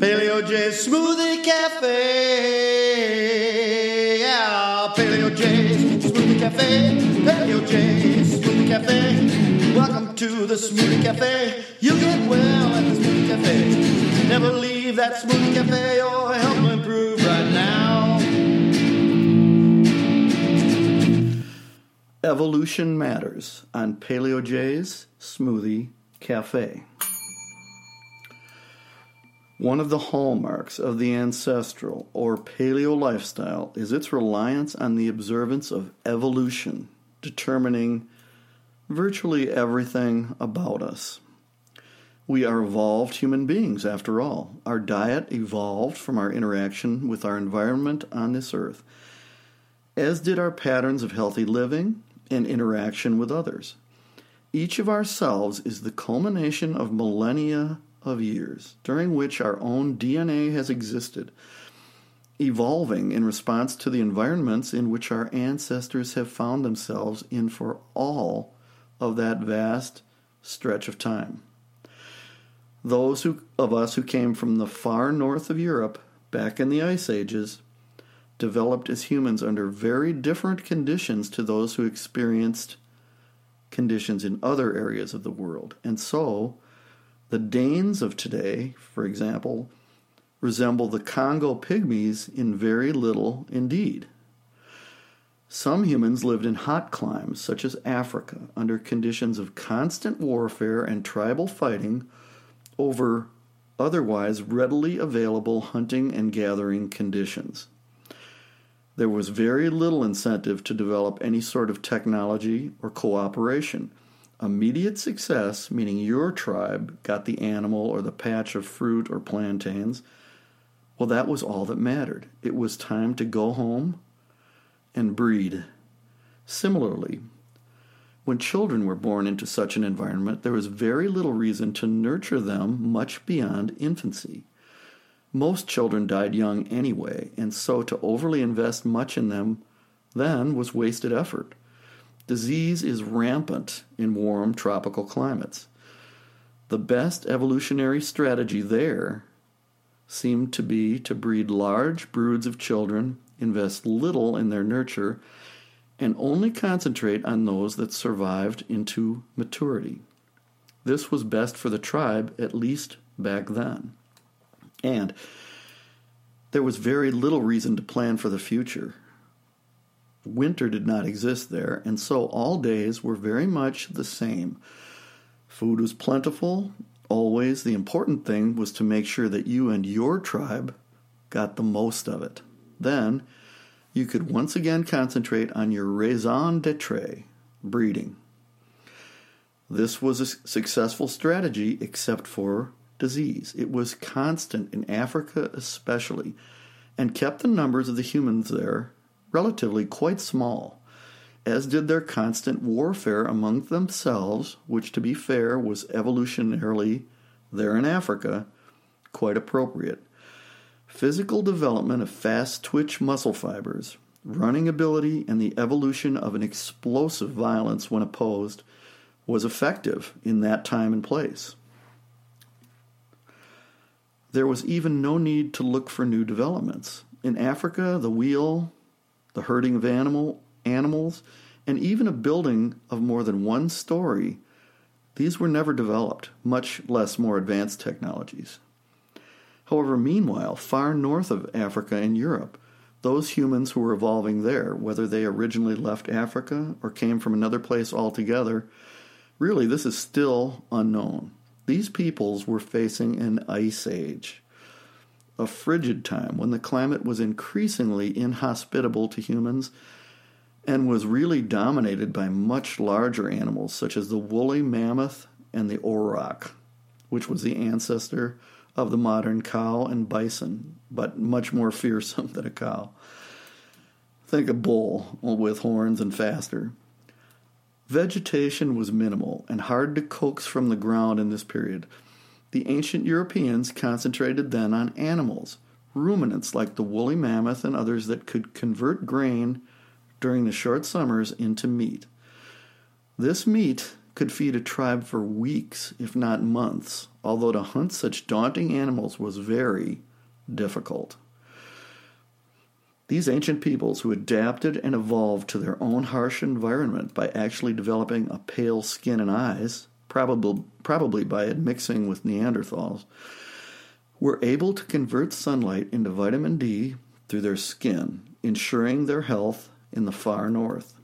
Paleo J's Smoothie Cafe. Yeah, Paleo J's Smoothie Cafe. Paleo J's Smoothie Cafe. Welcome to the Smoothie Cafe. You get well at the Smoothie Cafe. Never leave that Smoothie Cafe or help improve right now. Evolution Matters on Paleo J's Smoothie Cafe. One of the hallmarks of the ancestral or paleo lifestyle is its reliance on the observance of evolution, determining virtually everything about us. We are evolved human beings, after all. Our diet evolved from our interaction with our environment on this earth, as did our patterns of healthy living and interaction with others. Each of ourselves is the culmination of millennia of years, during which our own DNA has existed, evolving in response to the environments in which our ancestors have found themselves in for all of that vast stretch of time. Those of us who came from the far north of Europe back in the Ice Ages developed as humans under very different conditions to those who experienced conditions in other areas of the world, and so the Danes of today, for example, resemble the Congo pygmies in very little indeed. Some humans lived in hot climes, such as Africa, under conditions of constant warfare and tribal fighting over otherwise readily available hunting and gathering conditions. There was very little incentive to develop any sort of technology or cooperation. Immediate success, meaning your tribe got the animal or the patch of fruit or plantains, well, that was all that mattered. It was time to go home and breed. Similarly, when children were born into such an environment, there was very little reason to nurture them much beyond infancy. Most children died young anyway, and so to overly invest much in them then was wasted effort. Disease is rampant in warm tropical climates. The best evolutionary strategy there seemed to be to breed large broods of children, invest little in their nurture, and only concentrate on those that survived into maturity. This was best for the tribe, at least back then. And there was very little reason to plan for the future. Winter did not exist there, and so all days were very much the same. Food was plentiful. Always the important thing was to make sure that you and your tribe got the most of it. Then you could once again concentrate on your raison d'etre, breeding. This was a successful strategy except for disease. It was constant in Africa especially, and kept the numbers of the humans there relatively quite small, as did their constant warfare among themselves, which, to be fair, was evolutionarily, there in Africa, quite appropriate. Physical development of fast twitch muscle fibers, running ability, and the evolution of an explosive violence when opposed was effective in that time and place. There was even no need to look for new developments. In Africa, the wheel, the herding of animals, and even a building of more than one story, these were never developed, much less more advanced technologies. However, meanwhile, far north of Africa and Europe, those humans who were evolving there, whether they originally left Africa or came from another place altogether, really this is still unknown. These peoples were facing an ice age, a frigid time when the climate was increasingly inhospitable to humans and was really dominated by much larger animals such as the woolly mammoth and the auroch, which was the ancestor of the modern cow and bison, but much more fearsome than a cow. Think a bull with horns and faster. Vegetation was minimal and hard to coax from the ground in this period. The ancient Europeans concentrated then on animals, ruminants like the woolly mammoth and others that could convert grain during the short summers into meat. This meat could feed a tribe for weeks, if not months, although to hunt such daunting animals was very difficult. These ancient peoples who adapted and evolved to their own harsh environment by actually developing a pale skin and eyes, probably by mixing with Neanderthals, were able to convert sunlight into vitamin D through their skin, ensuring their health in the far north.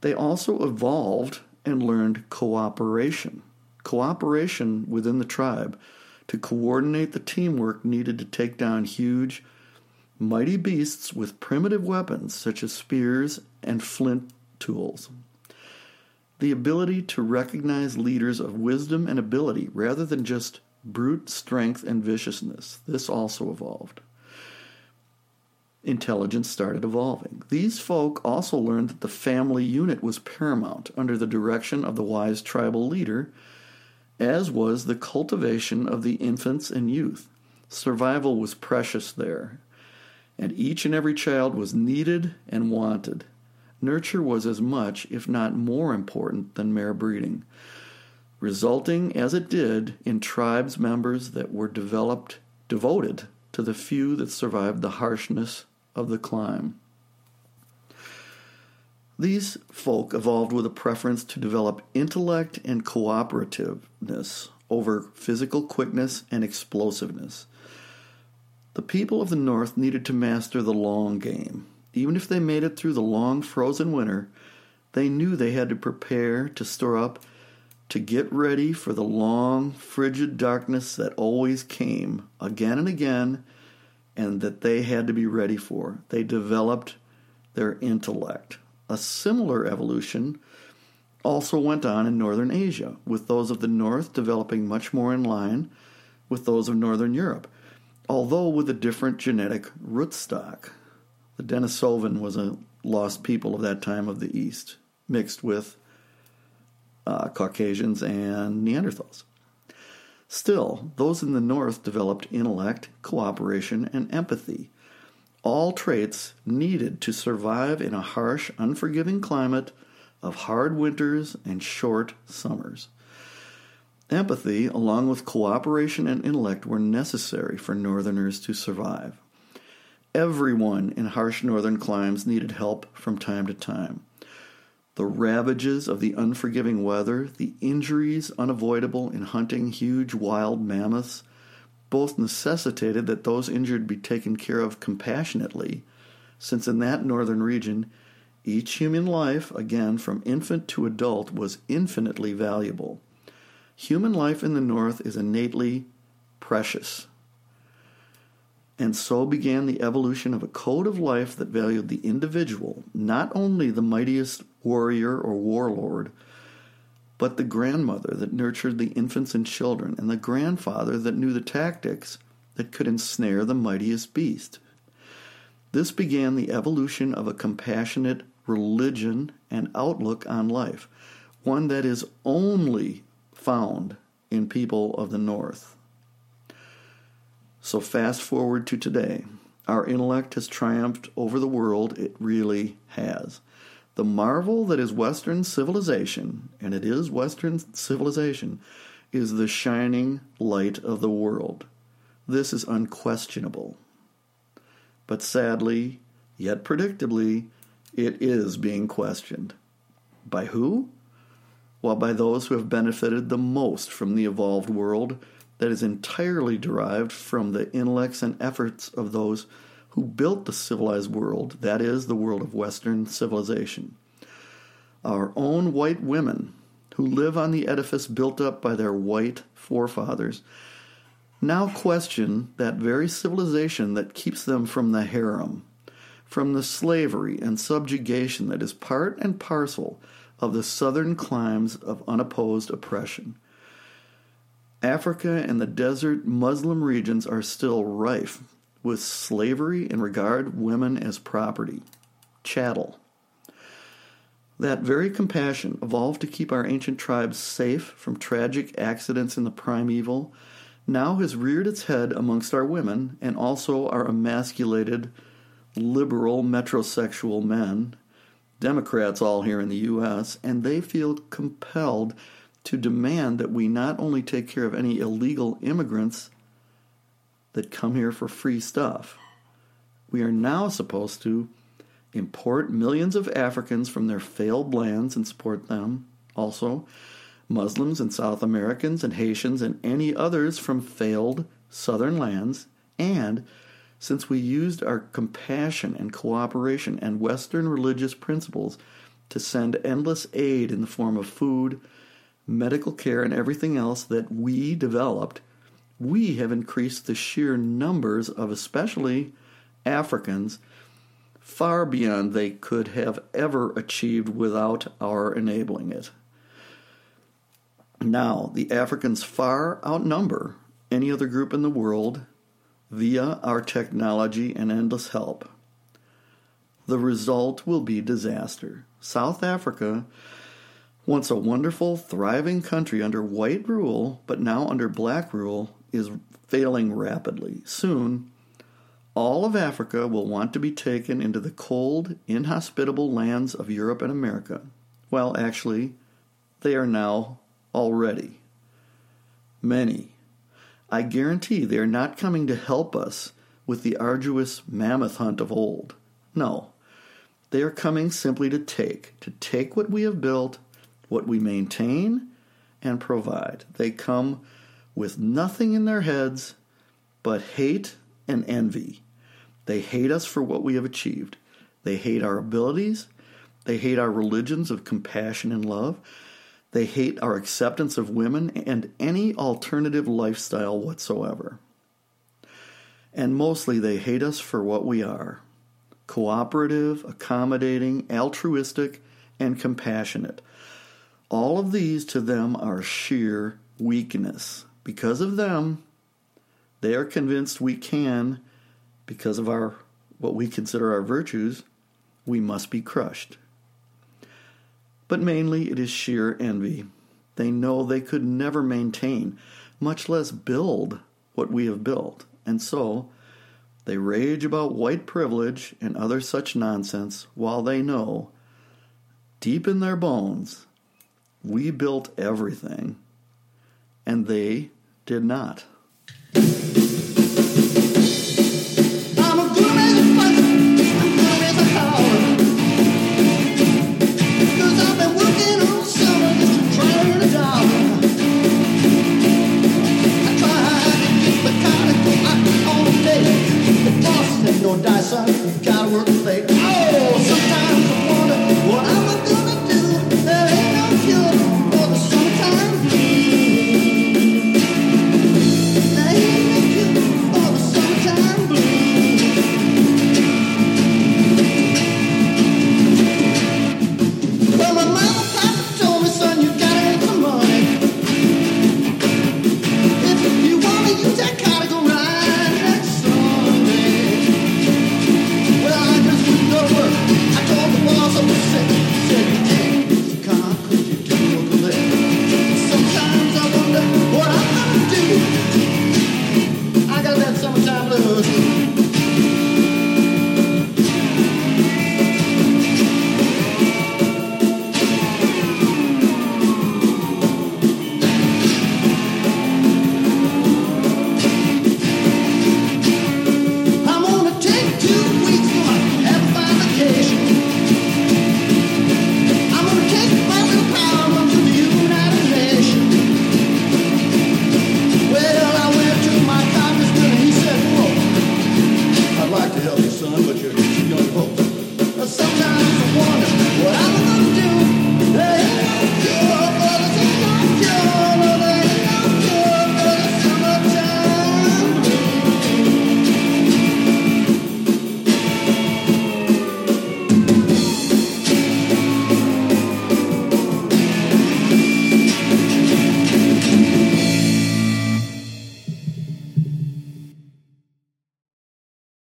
They also evolved and learned cooperation within the tribe to coordinate the teamwork needed to take down huge, mighty beasts with primitive weapons such as spears and flint tools. The ability to recognize leaders of wisdom and ability rather than just brute strength and viciousness. This also evolved. Intelligence started evolving. These folk also learned that the family unit was paramount under the direction of the wise tribal leader, as was the cultivation of the infants and youth. Survival was precious there, and each and every child was needed and wanted. Nurture was as much, if not more, important than mere breeding, resulting, as it did, in tribes members that were devoted to the few that survived the harshness of the climb. These folk evolved with a preference to develop intellect and cooperativeness over physical quickness and explosiveness. The people of the North needed to master the long game. Even if they made it through the long frozen winter, they knew they had to prepare, to store up, to get ready for the long, frigid darkness that always came again and again, and that they had to be ready for. They developed their intellect. A similar evolution also went on in northern Asia, with those of the North developing much more in line with those of northern Europe, although with a different genetic rootstock. The Denisovan was a lost people of that time of the East, mixed with Caucasians and Neanderthals. Still, those in the North developed intellect, cooperation, and empathy, all traits needed to survive in a harsh, unforgiving climate of hard winters and short summers. Empathy, along with cooperation and intellect, were necessary for northerners to survive. Everyone in harsh northern climes needed help from time to time. The ravages of the unforgiving weather, the injuries unavoidable in hunting huge wild mammoths, both necessitated that those injured be taken care of compassionately, since in that northern region, each human life, again from infant to adult, was infinitely valuable. Human life in the North is innately precious. And so began the evolution of a code of life that valued the individual, not only the mightiest warrior or warlord, but the grandmother that nurtured the infants and children, and the grandfather that knew the tactics that could ensnare the mightiest beast. This began the evolution of a compassionate religion and outlook on life, one that is only found in people of the North. So fast forward to today. Our intellect has triumphed over the world. It really has. The marvel that is Western civilization, and it is Western civilization, is the shining light of the world. This is unquestionable. But sadly, yet predictably, it is being questioned. By who? Well, by those who have benefited the most from the evolved world that is entirely derived from the intellects and efforts of those who built the civilized world, that is, the world of Western civilization. Our own white women, who live on the edifice built up by their white forefathers, now question that very civilization that keeps them from the harem, from the slavery and subjugation that is part and parcel of the southern climes of unopposed oppression. Africa and the desert Muslim regions are still rife with slavery and regard women as property, chattel. That very compassion evolved to keep our ancient tribes safe from tragic accidents in the primeval now has reared its head amongst our women and also our emasculated, liberal, metrosexual men, Democrats all here in the U.S., and they feel compelled to demand that we not only take care of any illegal immigrants that come here for free stuff, we are now supposed to import millions of Africans from their failed lands and support them, also Muslims and South Americans and Haitians and any others from failed southern lands, and since we used our compassion and cooperation and Western religious principles to send endless aid in the form of food, medical care, and everything else that we developed, we have increased the sheer numbers of especially Africans far beyond they could have ever achieved without our enabling it. Now, the Africans far outnumber any other group in the world via our technology and endless help. The result will be disaster. South Africa, once a wonderful, thriving country under white rule, but now under black rule, is failing rapidly. Soon, all of Africa will want to be taken into the cold, inhospitable lands of Europe and America. Well, actually, they are now already. Many. I guarantee they are not coming to help us with the arduous mammoth hunt of old. No, they are coming simply to take what we have built, what we maintain, and provide. They come with nothing in their heads but hate and envy. They hate us for what we have achieved. They hate our abilities. They hate our religions of compassion and love. They hate our acceptance of women and any alternative lifestyle whatsoever. And mostly they hate us for what we are: cooperative, accommodating, altruistic, and compassionate. All of these to them are sheer weakness. Because of them, they are convinced we can, because of our what we consider our virtues, we must be crushed. But mainly it is sheer envy. They know they could never maintain, much less build, what we have built, and so they rage about white privilege and other such nonsense, while they know, deep in their bones, we built everything, and they did not.